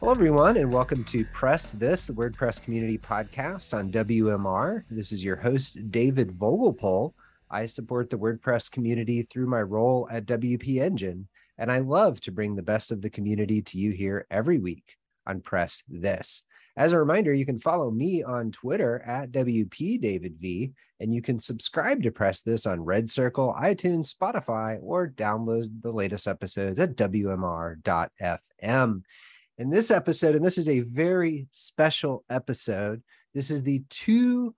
Hello, everyone, and welcome to Press This, the WordPress community podcast on WMR. This is your host, David Vogelpohl. I support the WordPress community through my role at WP Engine, and I love to bring the best of the community to you here every week on Press This. As a reminder, you can follow me on Twitter at WPDavidV, and you can subscribe to Press This on Red Circle, iTunes, Spotify, or download the latest episodes at WMR.fm. In this episode, and this is a very special episode, this is the 250th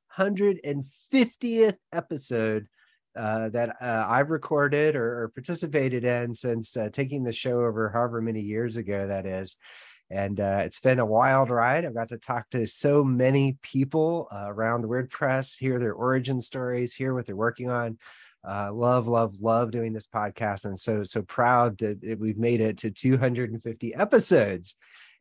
episode that I've recorded or participated in since taking the show over however many years ago that is. And it's been a wild ride. I've got to talk to so many people around WordPress, hear their origin stories, hear what they're working on. Love doing this podcast, and so proud that we've made it to 250 episodes.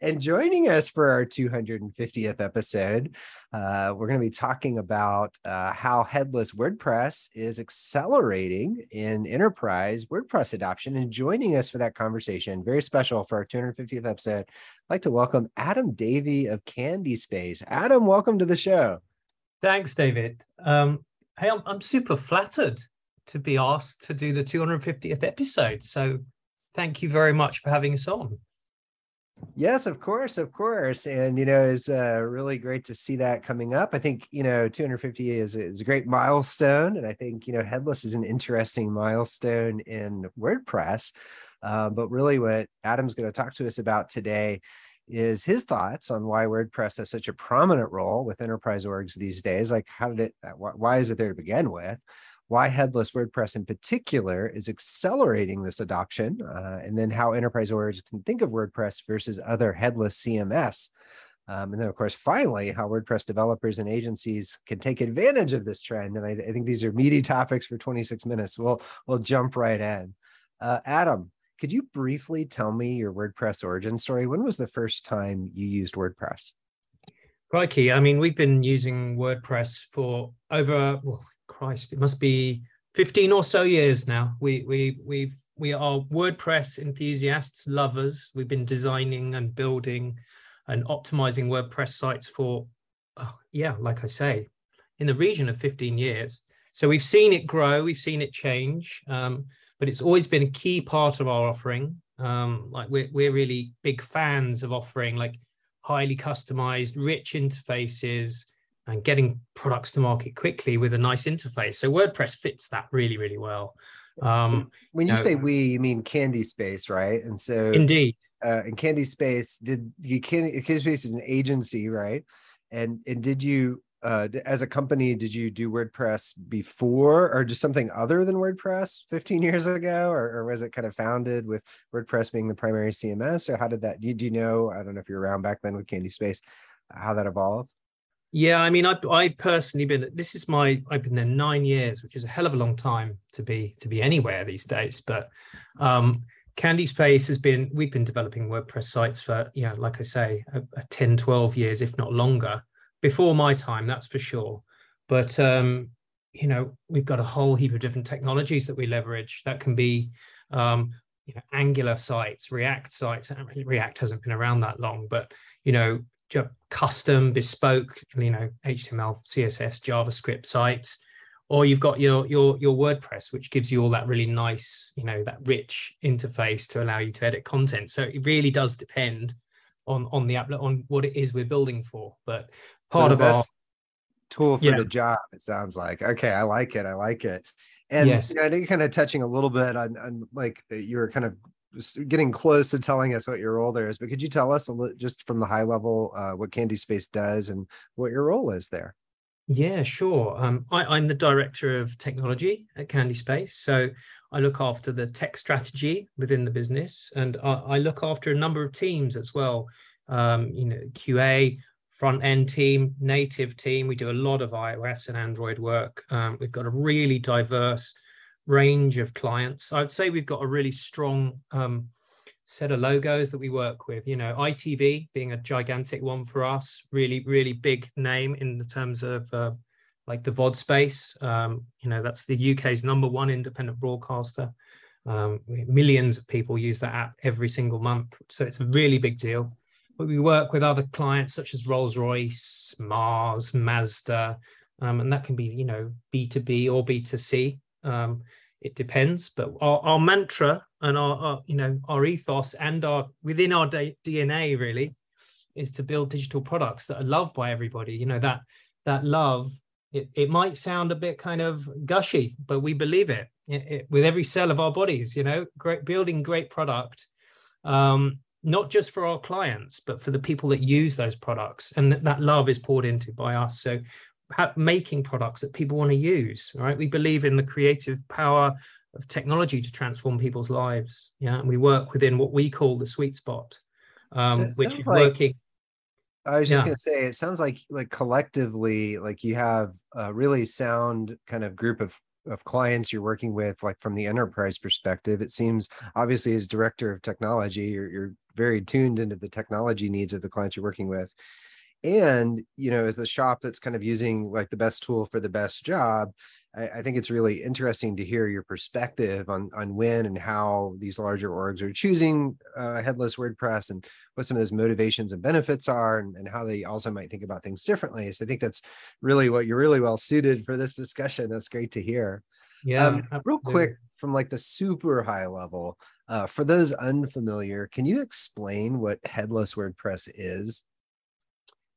And joining us for our 250th episode, we're going to be talking about how Headless WordPress is accelerating in enterprise WordPress adoption. And joining us for that conversation, very special for our 250th episode, I'd like to welcome Adam Davey of Candy Space. Adam, welcome to the show. Thanks, David. Hey, I'm super flattered to be asked to do the 250th episode. So thank you very much for having us on. Yes, of course. And, it's really great to see that coming up. I think, 250 is a great milestone. And I think, Headless is an interesting milestone in WordPress. But really what Adam's going to talk to us about today is his thoughts on why WordPress has such a prominent role with enterprise orgs these days. Like, why is it there to begin with? Why Headless WordPress in particular is accelerating this adoption, and then how enterprise orgs can think of WordPress versus other headless CMS. And then, of course, finally, how WordPress developers and agencies can take advantage of this trend. And I think these are meaty topics for 26 minutes. We'll jump right in. Adam, could you briefly tell me your WordPress origin story? When was the first time you used WordPress? Crikey. I mean, we've been using WordPress for over... Christ, it must be 15 or so years now. We are WordPress enthusiasts, lovers. We've been designing and building and optimizing WordPress sites for, like I say, in the region of 15 years. So we've seen it grow, we've seen it change, but it's always been a key part of our offering. We're really big fans of offering like highly customized, rich interfaces, and getting products to market quickly with a nice interface. So WordPress fits that really, really well. When you say we, you mean Candy Space, right? And so indeed, and Candy Space Candy Space is an agency, right? And did you, as a company, did you do WordPress before or just something other than WordPress 15 years ago? Or was it kind of founded with WordPress being the primary CMS? Or how did that, I don't know if you were around back then with Candy Space, how that evolved? Yeah, I mean, I've personally been. I've been there 9 years, which is a hell of a long time to be anywhere these days. But Candy Space we've been developing WordPress sites for, like I say, 10, 12 years, if not longer, before my time, that's for sure. But we've got a whole heap of different technologies that we leverage. That can be Angular sites, React sites. React hasn't been around that long, but custom, bespoke, HTML, CSS, JavaScript sites, Or you've got your WordPress, which gives you all that really nice, you know, that rich interface to allow you to edit content. So it really does depend on the app, on what it is we're building for. But part of our tool for the job, it sounds like. Okay, I like it. And you know, I know you're kind of touching a little bit on like you were kind of getting close to telling us what your role there is, but could you tell us a little, just from the high level, what Candy Space does and what your role is there? Yeah, sure. I'm the director of technology at Candy Space. So I look after the tech strategy within the business, and I look after a number of teams as well. You know, QA, front end team, native team. We do a lot of iOS and Android work. We've got a really diverse range of clients. I'd say we've got a really strong set of logos that we work with, you know, ITV being a gigantic one for us, really, really big name in the terms of like the VOD space. You know, that's the UK's #1 independent broadcaster. Millions of people use that app every single month. So it's a really big deal. But we work with other clients such as Rolls-Royce, Mars, Mazda, and that can be, you know, B2B or B2C. It depends, but our mantra and our you know, our ethos and our within our DNA really is to build digital products that are loved by everybody. You know, that love, it might sound a bit kind of gushy, but we believe it with every cell of our bodies. You know, building great product, not just for our clients, but for the people that use those products, and that love is poured into by us. So making products that people want to use, right? We believe in the creative power of technology to transform people's lives. Yeah, and we work within what we call the sweet spot, so which is like, working. I was just going to say, it sounds like collectively, like you have a really sound kind of group of clients you're working with, like from the enterprise perspective. It seems obviously as director of technology, you're very tuned into the technology needs of the clients you're working with. And, you know, as the shop that's kind of using like the best tool for the best job, I think it's really interesting to hear your perspective on when and how these larger orgs are choosing Headless WordPress and what some of those motivations and benefits are, and how they also might think about things differently. So I think that's really what you're really well suited for this discussion. That's great to hear. Yeah. Real quick, from like the super high level, for those unfamiliar, can you explain what Headless WordPress is?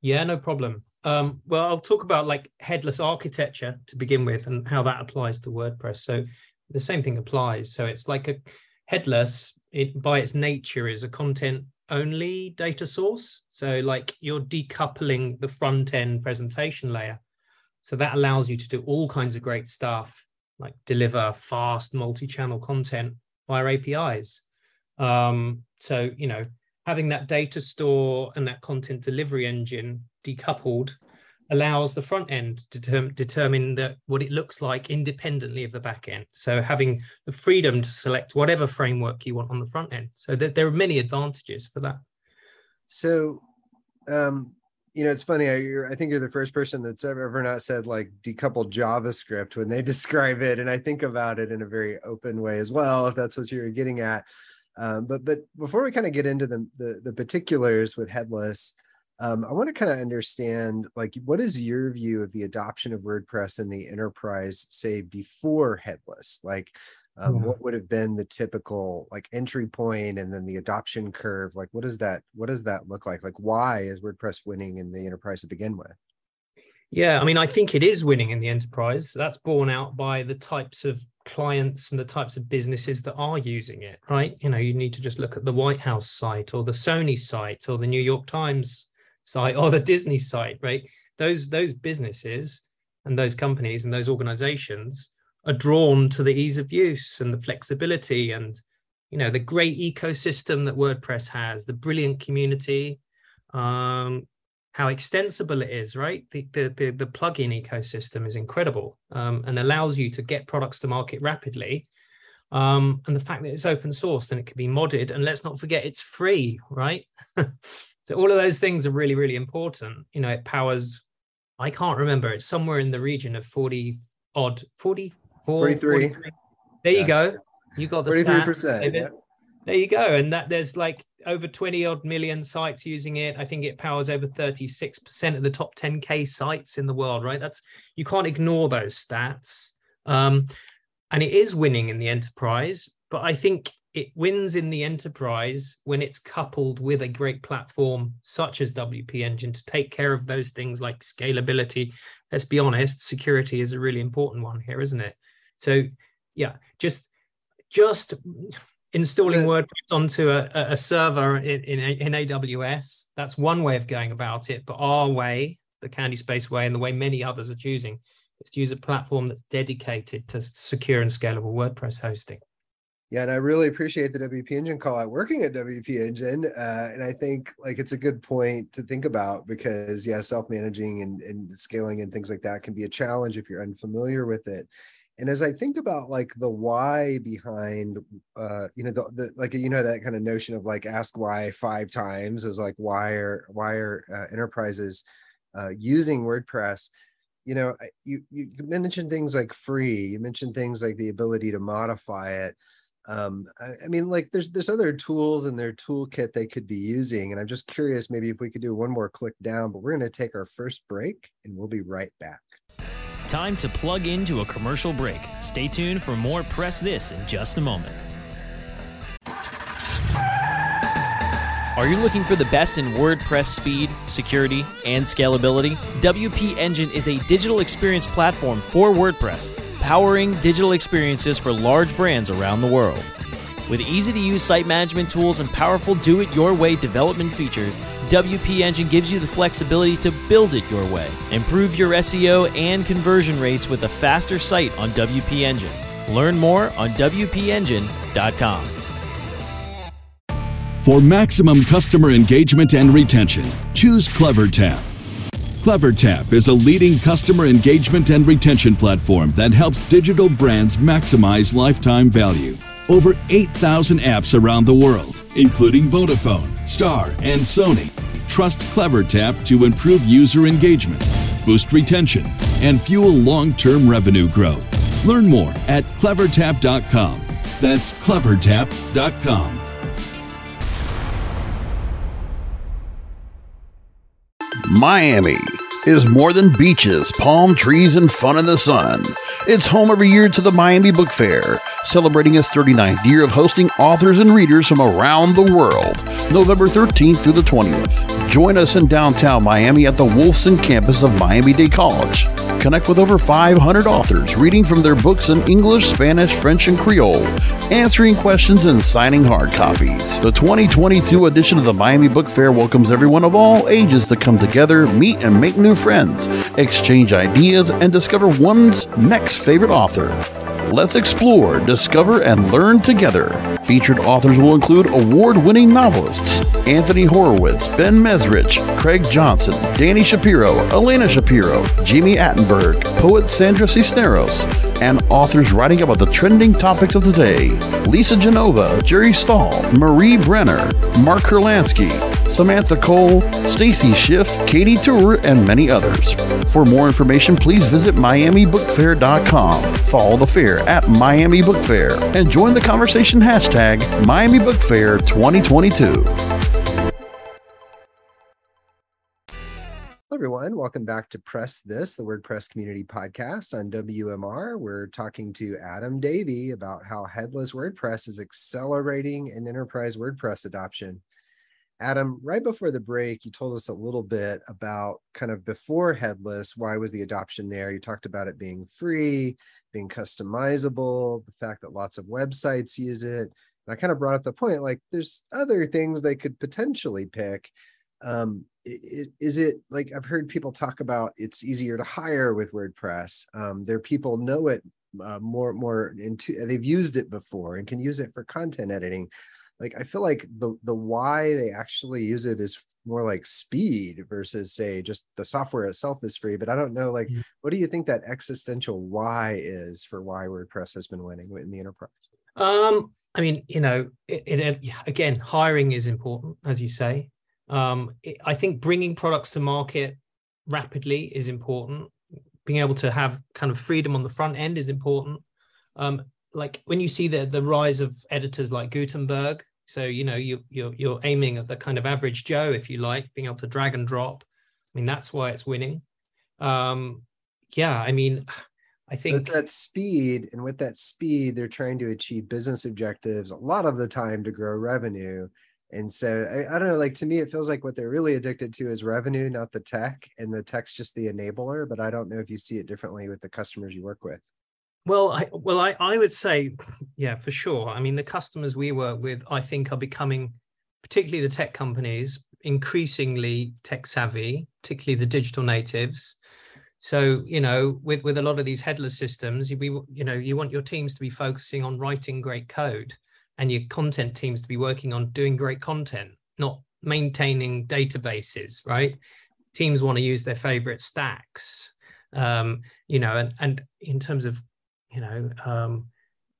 Yeah, no problem. Well, I'll talk about like headless architecture to begin with and how that applies to WordPress. So the same thing applies. So it's like a headless, it by its nature is a content only data source. So like you're decoupling the front end presentation layer. So that allows you to do all kinds of great stuff, like deliver fast multi-channel content via APIs. So, you know, having that data store and that content delivery engine decoupled allows the front end to determine that what it looks like independently of the back end. So having the freedom to select whatever framework you want on the front end. So there are many advantages for that. So, you know, it's funny, I think you're the first person that's ever not said like decoupled JavaScript when they describe it. And I think about it in a very open way as well, if that's what you're getting at. But before we kind of get into the particulars with Headless, I want to kind of understand, like, what is your view of the adoption of WordPress in the enterprise, say, before Headless? Like, what would have been the typical, like, entry point and then the adoption curve? Like, what does that look like? Like, why is WordPress winning in the enterprise to begin with? Yeah, I mean, I think it is winning in the enterprise. That's borne out by the types of clients and the types of businesses that are using it, right? You know, you need to just look at the White House site or the Sony site or the New York Times site or the Disney site, right? Those businesses and those companies and those organizations are drawn to the ease of use and the flexibility and, you know, the great ecosystem that WordPress has, the brilliant community, how extensible it is, right? The plugin ecosystem is incredible, and allows you to get products to market rapidly. And the fact that it's open sourced and it can be modded, and let's not forget it's free, right? So all of those things are really, really important. You know, it powers, I can't remember, it's somewhere in the region of 43. There you go. You got the 43%. Yeah. There you go. And that there's like over 20 odd million sites using it. I think it powers over 36% of the top 10K sites in the world, right? That's, you can't ignore those stats. And it is winning in the enterprise, but I think it wins in the enterprise when it's coupled with a great platform such as WP Engine to take care of those things like scalability. Let's be honest, security is a really important one here, isn't it? So yeah, just installing WordPress onto a server in AWS, that's one way of going about it. But our way, the Candy Space way, and the way many others are choosing, is to use a platform that's dedicated to secure and scalable WordPress hosting. Yeah, and I really appreciate the WP Engine call out working at WP Engine. And I think like it's a good point to think about because, yeah, self-managing and scaling and things like that can be a challenge if you're unfamiliar with it. And as I think about like the why behind, that kind of notion of like ask why 5 times is like, why are enterprises using WordPress? You know, you mentioned things like free, you mentioned things like the ability to modify it. I mean, like there's other tools in their toolkit they could be using. And I'm just curious, maybe if we could do one more click down, but we're going to take our first break and we'll be right back. Time to plug into a commercial break. Stay tuned for more Press This in just a moment. Are you looking for the best in WordPress speed, security, and scalability? WP Engine is a digital experience platform for WordPress, powering digital experiences for large brands around the world. With easy-to-use site management tools and powerful do-it-your-way development features, WP Engine gives you the flexibility to build it your way. Improve your SEO and conversion rates with a faster site on WP Engine. Learn more on WPEngine.com. For maximum customer engagement and retention, choose CleverTap. CleverTap is a leading customer engagement and retention platform that helps digital brands maximize lifetime value. Over 8,000 apps around the world, including Vodafone, Star, and Sony, trust CleverTap to improve user engagement, boost retention, and fuel long-term revenue growth. Learn more at clevertap.com. That's clevertap.com. Miami is more than beaches, palm trees, and fun in the sun. It's home every year to the Miami Book Fair, celebrating its 39th year of hosting authors and readers from around the world, November 13th through the 20th. Join us in downtown Miami at the Wolfson Campus of Miami Dade College. Connect with over 500 authors reading from their books in English, Spanish, French, and Creole, answering questions and signing hard copies. The 2022 edition of the Miami Book Fair welcomes everyone of all ages to come together, meet and make new friends, exchange ideas, and discover one's next favorite author. Let's explore, discover, and learn together. Featured authors will include award-winning novelists Anthony Horowitz, Ben Mesrich, Craig Johnson, Danny Shapiro, Elena Shapiro, Jimmy Attenberg, poet Sandra Cisneros, and authors writing about the trending topics of today: Lisa Genova, Jerry Stahl, Marie Brenner, Mark Kurlansky, Samantha Cole, Stacy Schiff, Katie Tour, and many others. For more information, please visit MiamiBookFair.com. Follow the fair at Miami Book Fair and join the conversation hashtag Miami Book Fair 2022. Hello everyone, welcome back to Press This, the WordPress community podcast on WMR. We're talking to Adam Davey about how Headless WordPress is accelerating an enterprise WordPress adoption. Adam, right before the break, you told us a little bit about kind of before Headless, why was the adoption there? You talked about it being free, being customizable, the fact that lots of websites use it. And I kind of brought up the point, like there's other things they could potentially pick. Is it like, I've heard people talk about it's easier to hire with WordPress. Their people know it more into, they've used it before and can use it for content editing. Like, I feel like the why they actually use it is more like speed versus say just the software itself is free, but I don't know, like, what do you think that existential why is for why WordPress has been winning in the enterprise? I mean, you know, it again, hiring is important, as you say. I think bringing products to market rapidly is important. Being able to have kind of freedom on the front end is important. Like when you see the rise of editors like Gutenberg, so, you know, you're aiming at the kind of average Joe, if you like, being able to drag and drop. I mean, that's why it's winning. Yeah, I mean, I think so that speed, and with that speed, they're trying to achieve business objectives a lot of the time to grow revenue. And so I don't know, like to me, it feels like what they're really addicted to is revenue, not the tech, and the tech's just the enabler. But I don't know if you see it differently with the customers you work with. Well, I would say, yeah, for sure. I mean, the customers we work with, I think, are becoming, particularly the tech companies, increasingly tech savvy, particularly the digital natives. So, you know, with a lot of these headless systems, you want your teams to be focusing on writing great code and your content teams to be working on doing great content, not maintaining databases, right? Teams want to use their favorite stacks, and in terms of,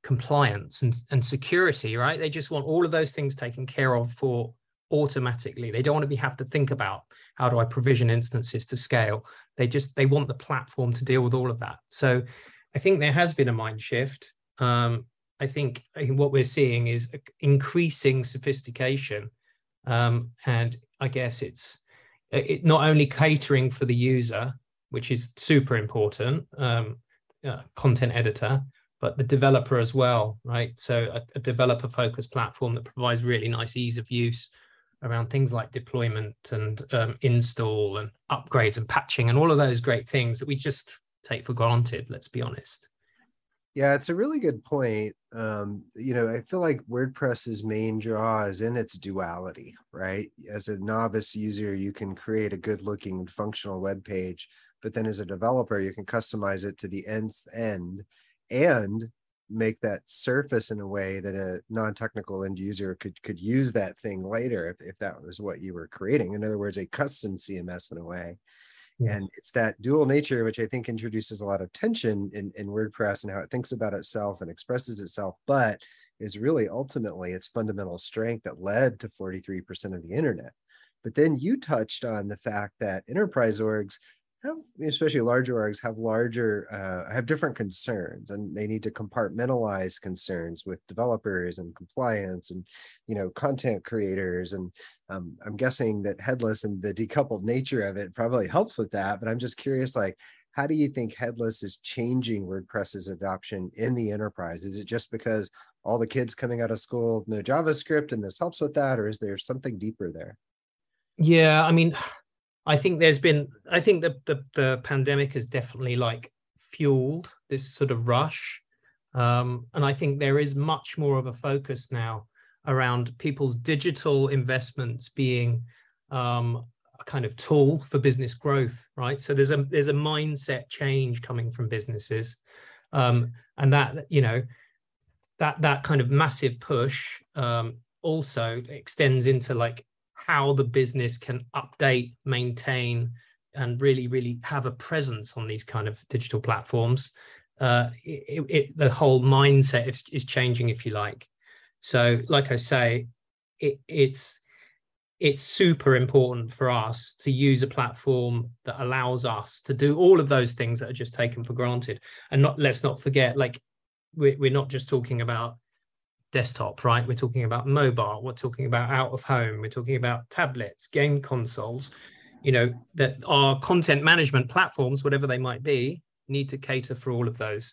compliance and security, right? They just want all of those things taken care of for automatically. They don't want to have to think about how do I provision instances to scale. They want the platform to deal with all of that. So I think there has been a mind shift. I think what we're seeing is increasing sophistication. And I guess it's not only catering for the user, which is super important, content editor, but the developer as well, right? So a developer-focused platform that provides really nice ease of use around things like deployment and install and upgrades and patching and all of those great things that we just take for granted, let's be honest. Yeah, it's a really good point. I feel like WordPress's main draw is in its duality, right? As a novice user, you can create a good-looking and functional web page, but then as a developer, you can customize it to the nth end and make that surface in a way that a non-technical end user could use that thing later if that was what you were creating. In other words, a custom CMS in a way. Yeah. And it's that dual nature, which I think introduces a lot of tension in WordPress and how it thinks about itself and expresses itself, but is really ultimately its fundamental strength that led to 43% of the internet. But then you touched on the fact that enterprise orgs, especially larger orgs, have different concerns, and they need to compartmentalize concerns with developers and compliance and, content creators. And I'm guessing that headless and the decoupled nature of it probably helps with that. But I'm just curious, like, how do you think headless is changing WordPress's adoption in the enterprise? Is it just because all the kids coming out of school know JavaScript and this helps with that? Or is there something deeper there? Yeah, I mean, I think the pandemic has definitely fueled this sort of rush. And I think there is much more of a focus now around people's digital investments being a kind of tool for business growth, right? So there's a mindset change coming from businesses. And that, that kind of massive push also extends into how the business can update, maintain, and really, really have a presence on these kind of digital platforms. The whole mindset is changing, if you like. So, like I say, it's super important for us to use a platform that allows us to do all of those things that are just taken for granted. And let's not forget, we're not just talking about desktop, right? We're talking about mobile, we're talking about out of home, we're talking about tablets, game consoles, that our content management platforms, whatever they might be, need to cater for all of those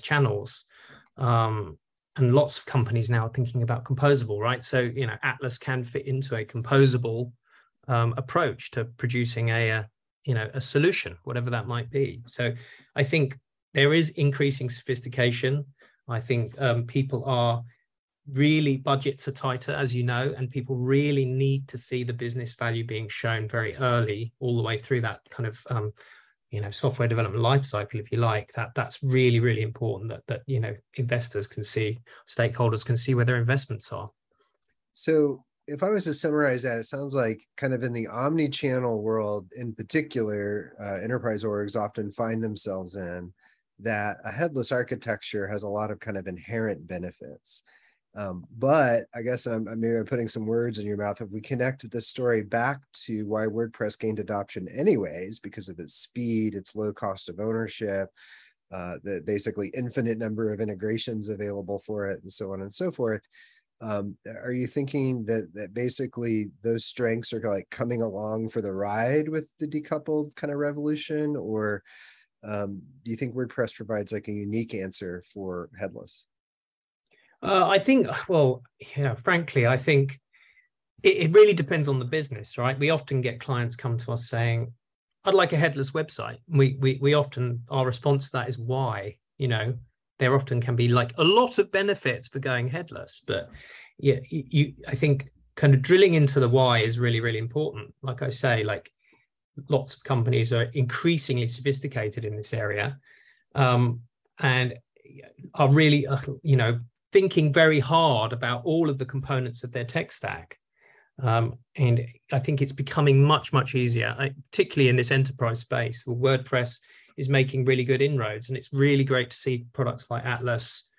channels. And lots of companies now are thinking about composable, right? So, Atlas can fit into a composable approach to producing a solution, whatever that might be. So I think there is increasing sophistication. I think people are really, budgets are tighter, as you know, and people really need to see the business value being shown very early, all the way through that kind of, software development lifecycle, if you like. That's really, really important that investors can see, stakeholders can see where their investments are. So if I was to summarize that, it sounds like kind of in the omni-channel world in particular, enterprise orgs often find themselves in, that a headless architecture has a lot of kind of inherent benefits. But I guess I'm putting some words in your mouth. If we connect this story back to why WordPress gained adoption anyways, because of its speed, its low cost of ownership, the basically infinite number of integrations available for it, and so on and so forth, are you thinking that basically those strengths are coming along for the ride with the decoupled kind of revolution? Or Do you think WordPress provides like a unique answer for headless? I think it really depends on the business, right? We often get clients come to us saying, I'd like a headless website. We often, our response to that is why, you know, there often can be like a lot of benefits for going headless, but yeah, I think kind of drilling into the why is really, really important. Like I say, like lots of companies are increasingly sophisticated in this area, and are really, you know, thinking very hard about all of the components of their tech stack. And I think it's becoming much, much easier, particularly in this enterprise space where WordPress is making really good inroads. And it's really great to see products like Atlas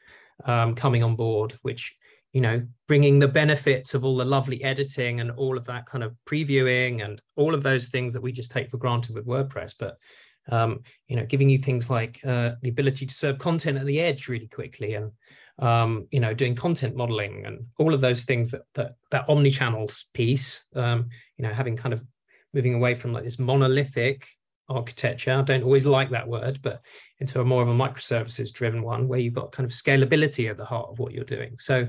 coming on board, which, you know, bringing the benefits of all the lovely editing and all of that kind of previewing and all of those things that we just take for granted with WordPress. But, you know, giving you things like the ability to serve content at the edge really quickly and, you know, doing content modeling and all of those things, that omni-channel piece, you know, having kind of moving away from like this monolithic architecture. I don't always like that word, but into a more of a microservices driven one where you've got kind of scalability at the heart of what you're doing. So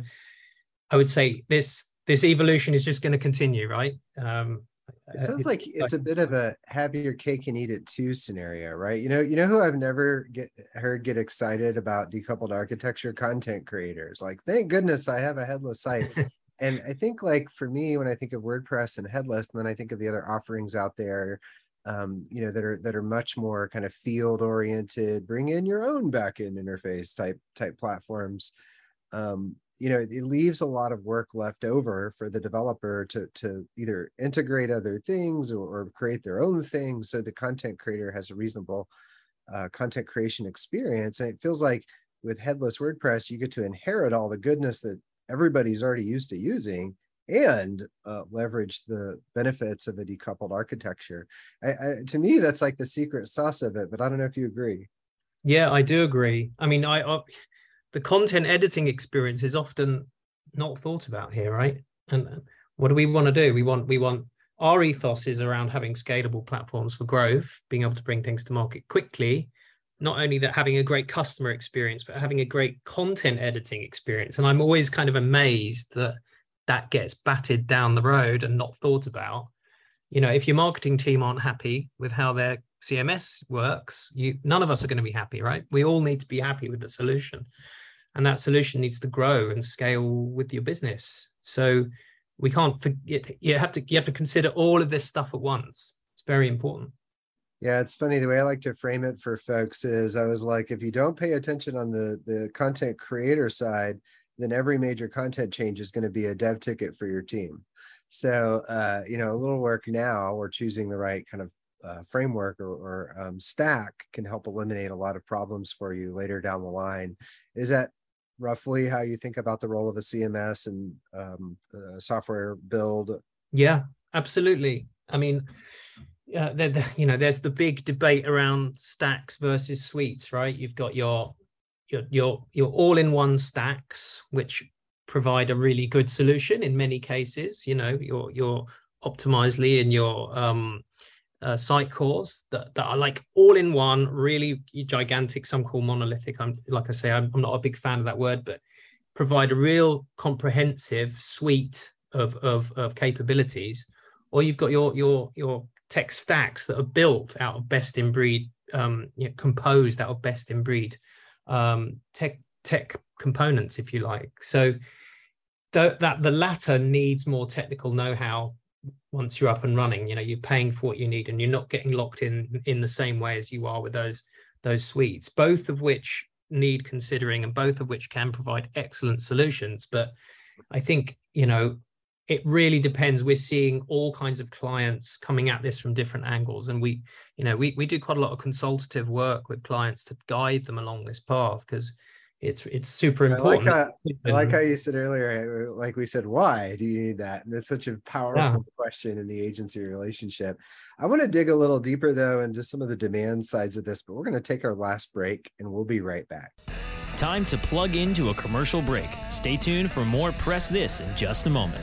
I would say this evolution is just going to continue, right? It sounds like it's a bit of a have your cake and eat it too scenario, right? You know who I've never heard get excited about decoupled architecture? Content creators. Like, thank goodness I have a headless site. And I think, like, for me, when I think of WordPress and headless, and then I think of the other offerings out there, you know, that are much more kind of field oriented, bring in your own backend interface type platforms. You know, it leaves a lot of work left over for the developer to either integrate other things or create their own things. So the content creator has a reasonable content creation experience. And it feels like with headless WordPress, you get to inherit all the goodness that everybody's already used to using and leverage the benefits of a decoupled architecture. To me, that's like the secret sauce of it, but I don't know if you agree. Yeah, I do agree. I mean, the content editing experience is often not thought about here, right? And what do we want to do? We want our ethos is around having scalable platforms for growth, being able to bring things to market quickly, not only that having a great customer experience, but having a great content editing experience. And I'm always kind of amazed that gets batted down the road and not thought about. You know, if your marketing team aren't happy with how their CMS works, none of us are going to be happy, right? We all need to be happy with the solution, and that solution needs to grow and scale with your business. So we can't forget, you have to consider all of this stuff at once. It's very important. Yeah, it's funny. The way I like to frame it for folks is I was like, if you don't pay attention on the content creator side, then every major content change is going to be a dev ticket for your team. So, you know, a little work now, or choosing the right kind of framework or stack can help eliminate a lot of problems for you later down the line. Is that roughly how you think about the role of a CMS and software build? Yeah, absolutely. I mean, you know, there's the big debate around stacks versus suites, right? You've got your all-in-one stacks, which provide a really good solution in many cases. You know, your Optimizely and your site cores that are like all-in-one, really gigantic. Some call monolithic. I'm not a big fan of that word, but provide a real comprehensive suite of capabilities. Or you've got your tech stacks that are built out of best-in-breed, composed out of best-in-breed tech components, if you like. So the latter needs more technical know-how. Once you're up and running, you know, you're paying for what you need, and you're not getting locked in the same way as you are with those suites, both of which need considering and both of which can provide excellent solutions. But I think, you know, it really depends. We're seeing all kinds of clients coming at this from different angles. And we, you know, we do quite a lot of consultative work with clients to guide them along this path, because it's super important. I like how you said earlier, like we said, why do you need that? And that's such a powerful question in the agency relationship. I want to dig a little deeper though, into some of the demand sides of this, but we're going to take our last break and we'll be right back. Time to plug into a commercial break. Stay tuned for more Press This in just a moment.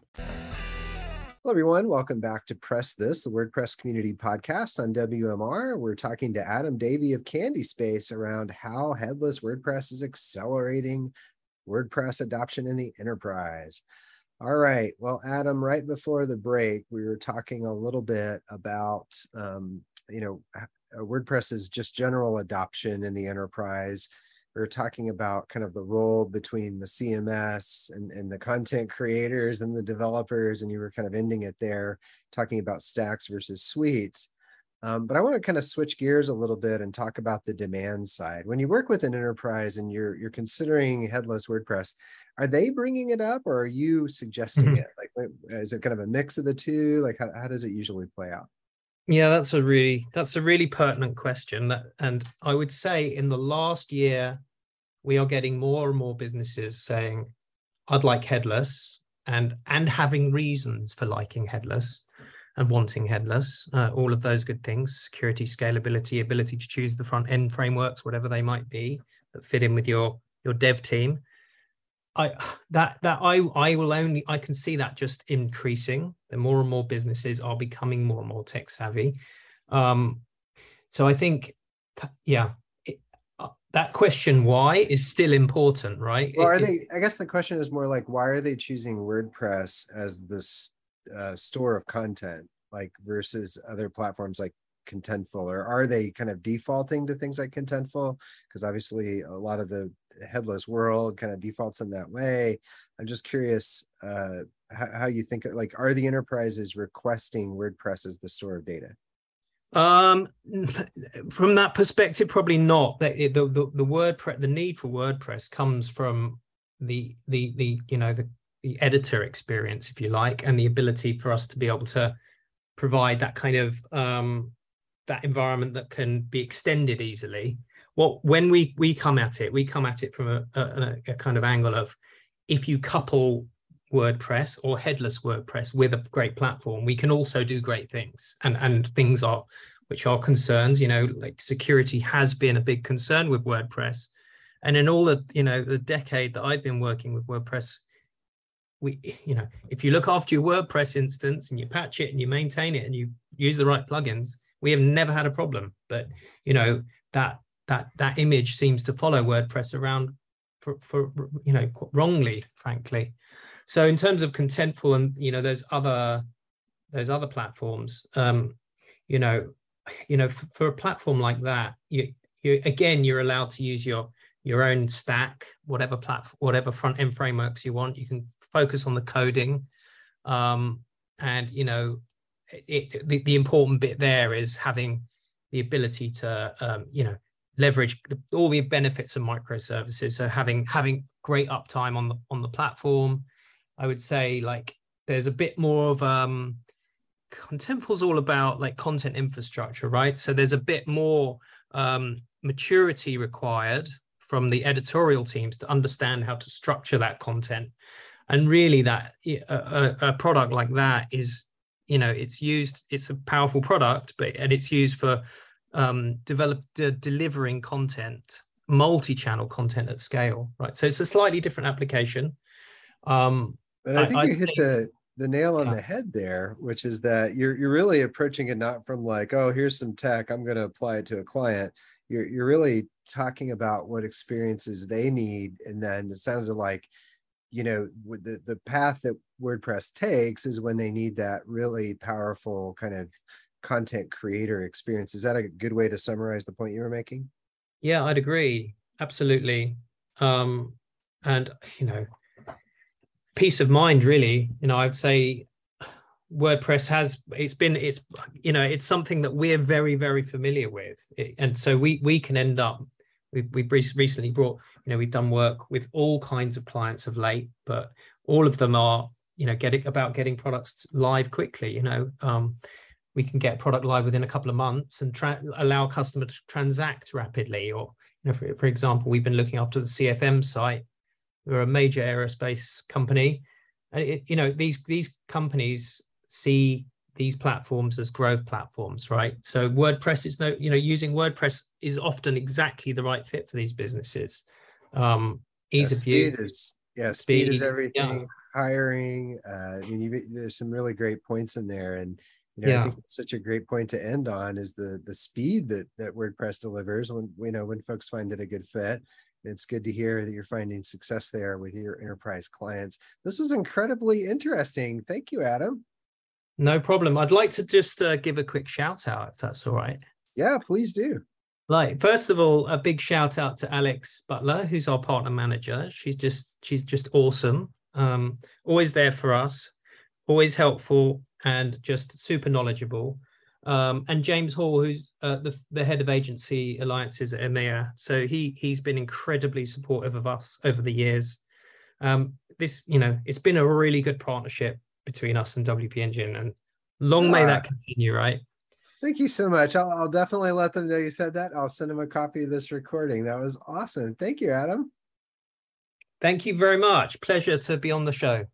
Hello, everyone. Welcome back to Press This, the WordPress community podcast on WMR. We're talking to Adam Davey of Candy Space around how headless WordPress is accelerating WordPress adoption in the enterprise. All right. Well, Adam, right before the break, we were talking a little bit about, WordPress's just general adoption in the enterprise. We were talking about kind of the role between the CMS and the content creators and the developers, and you were kind of ending it there, talking about stacks versus suites. But I want to kind of switch gears a little bit and talk about the demand side. When you work with an enterprise and you're considering headless WordPress, are they bringing it up or are you suggesting it? Like, is it kind of a mix of the two? Like, how does it usually play out? Yeah, that's a really pertinent question. And I would say in the last year, we are getting more and more businesses saying, I'd like headless and having reasons for liking headless and wanting headless, all of those good things, security, scalability, ability to choose the front end frameworks, whatever they might be, that fit in with your dev team. I can see that just increasing. The more and more businesses are becoming more and more tech savvy. So I think, that question why is still important, right? Well, I guess the question is more like, why are they choosing WordPress as this store of content, like versus other platforms like Contentful, or are they kind of defaulting to things like Contentful? Because obviously a lot of the headless world kind of defaults in that way. I'm just curious how you think, like, are the enterprises requesting WordPress as the store of data? From that perspective, probably not. The WordPress, the need for WordPress comes from the editor experience, if you like, and the ability for us to be able to provide that kind of that environment that can be extended easily. When we come at it from a kind of angle of, if you couple WordPress or headless WordPress with a great platform, we can also do great things. And things are which are concerns, like security has been a big concern with WordPress. And in all the decade that I've been working with WordPress, we if you look after your WordPress instance and you patch it and you maintain it and you use the right plugins, we have never had a problem. But that image seems to follow WordPress around for wrongly, frankly. So in terms of Contentful and those other platforms, for a platform like that, you're allowed to use your own stack, whatever platform, whatever front end frameworks you want. You can focus on the coding, the important bit there is having the ability to leverage all the benefits of microservices. So having great uptime on the platform. I would say, like, there's a bit more of Contentful's all about like content infrastructure, right? So there's a bit more maturity required from the editorial teams to understand how to structure that content. And really, that a product like that is, you know, it's used. It's a powerful product, and it's used for delivering content, multi-channel content at scale, right? So it's a slightly different application. And I think you hit the nail on the head there, which is that you're really approaching it not from like, oh, here's some tech, I'm going to apply it to a client. You're really talking about what experiences they need. And then it sounded like, you know, the path that WordPress takes is when they need that really powerful kind of content creator experience. Is that a good way to summarize the point you were making? Yeah, I'd agree. Absolutely. And, you know, peace of mind, really. You know, I'd say WordPress has, it's something that we're very, very familiar with. And so we can end up, we've recently brought, you know, we've done work with all kinds of clients of late, but all of them are, you know, getting products live quickly. You know, we can get product live within a couple of months and allow customer to transact rapidly. Or, you know, for example, we've been looking after the CFM site. We're a major aerospace company. And you know, these companies see these platforms as growth platforms, right? So WordPress is using WordPress is often exactly the right fit for these businesses. Ease of use. Speed is everything. Yeah. Hiring. There's some really great points in there. And you know, I think that's such a great point to end on is the speed that WordPress delivers when folks find it a good fit. It's good to hear that you're finding success there with your enterprise clients. This was incredibly interesting. Thank you, Adam. No problem. I'd like to just give a quick shout out, if that's all right. Yeah, please do. Like, first of all, a big shout out to Alex Butler, who's our partner manager. She's just awesome. Always there for us, always helpful, and just super knowledgeable. And James Hall, who's the head of agency alliances at EMEA. So he's been incredibly supportive of us over the years. It's been a really good partnership between us and WP Engine, and long may that continue, right? Thank you so much. I'll definitely let them know you said that. I'll send them a copy of this recording. That was awesome. Thank you, Adam. Thank you very much. Pleasure to be on the show.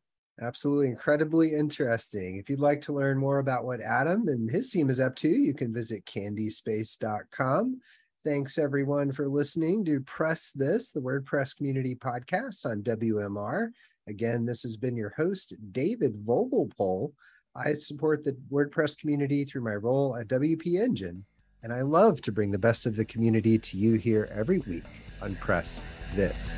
Absolutely incredibly interesting. If you'd like to learn more about what Adam and his team is up to, you can visit candyspace.com. Thanks everyone for listening to Press This, the WordPress community podcast on WMR. Again, this has been your host, David Vogelpohl. I support the WordPress community through my role at WP Engine, and I love to bring the best of the community to you here every week on Press This.